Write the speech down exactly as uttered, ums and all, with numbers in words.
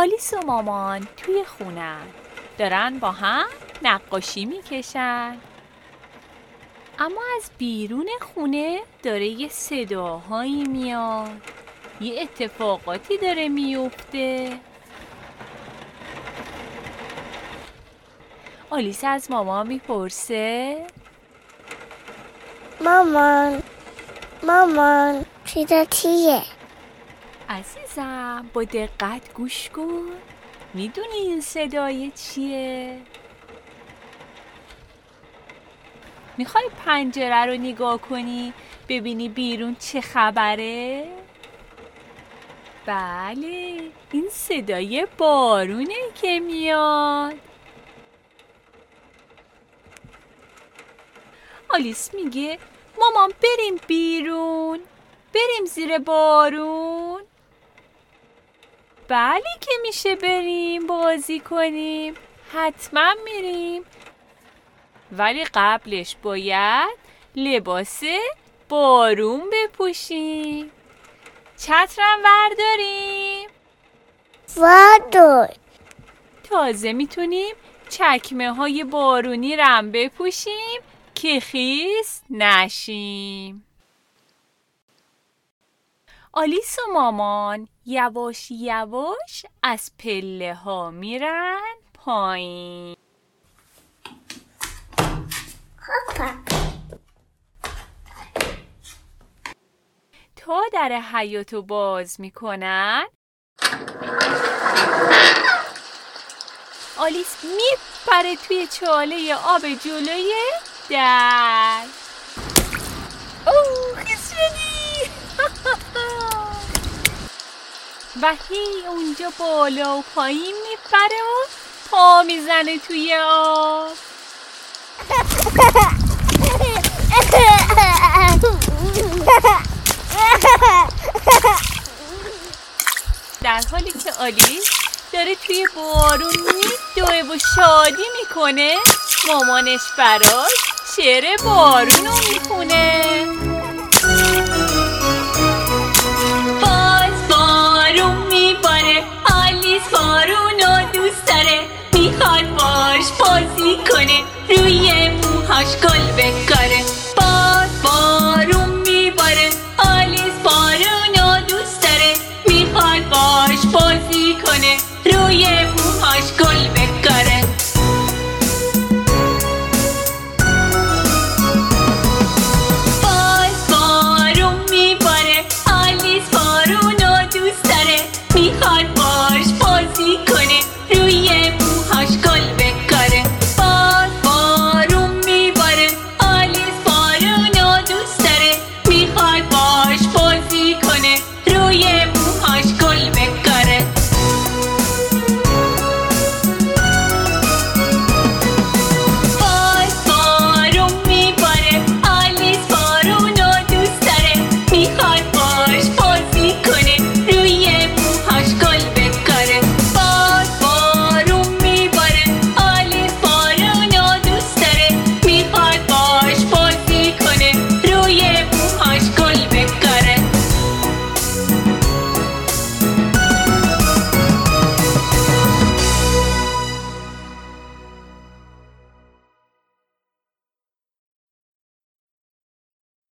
آلیس و مامان توی خونه دارن با هم نقاشی میکشن. اما از بیرون خونه داره یه صداهایی میاد. یه اتفاقاتی داره میفته. آلیس از مامان میپرسه: مامان مامان صدا چیه؟ عزیزم با دقت گوش کن. میدونی این صدای چیه؟ میخوای پنجره رو نگاه کنی ببینی بیرون چه خبره؟ بله، این صدای بارونه که میاد. آلیس میگه: مامان بریم بیرون، بریم زیر بارون. بله که میشه، بریم بازی کنیم، حتما میریم، ولی قبلش باید لباس بارون بپوشیم. چترم برداریم. وادار. تازه میتونیم چکمه های بارونی رم بپوشیم که خیس نشیم. آلیس و مامان یواش یواش از پله ها میرن پایین. هاپا. تا در حیاطو باز میکنن، آلیس میپره توی چاله آب جلوی در. اوه خیس شدی. و هی اونجا بالا و پایین میپره و پا میزنه توی آب. در حالی که آلیس داره توی بارون میدوه و شادی میکنه، مامانش براش شعر بارون رو میخونه. باز بارون میباره، آلیس بارون رو دوست داره، میخواد باش بازی کنه، روی موهاش گل بزنه.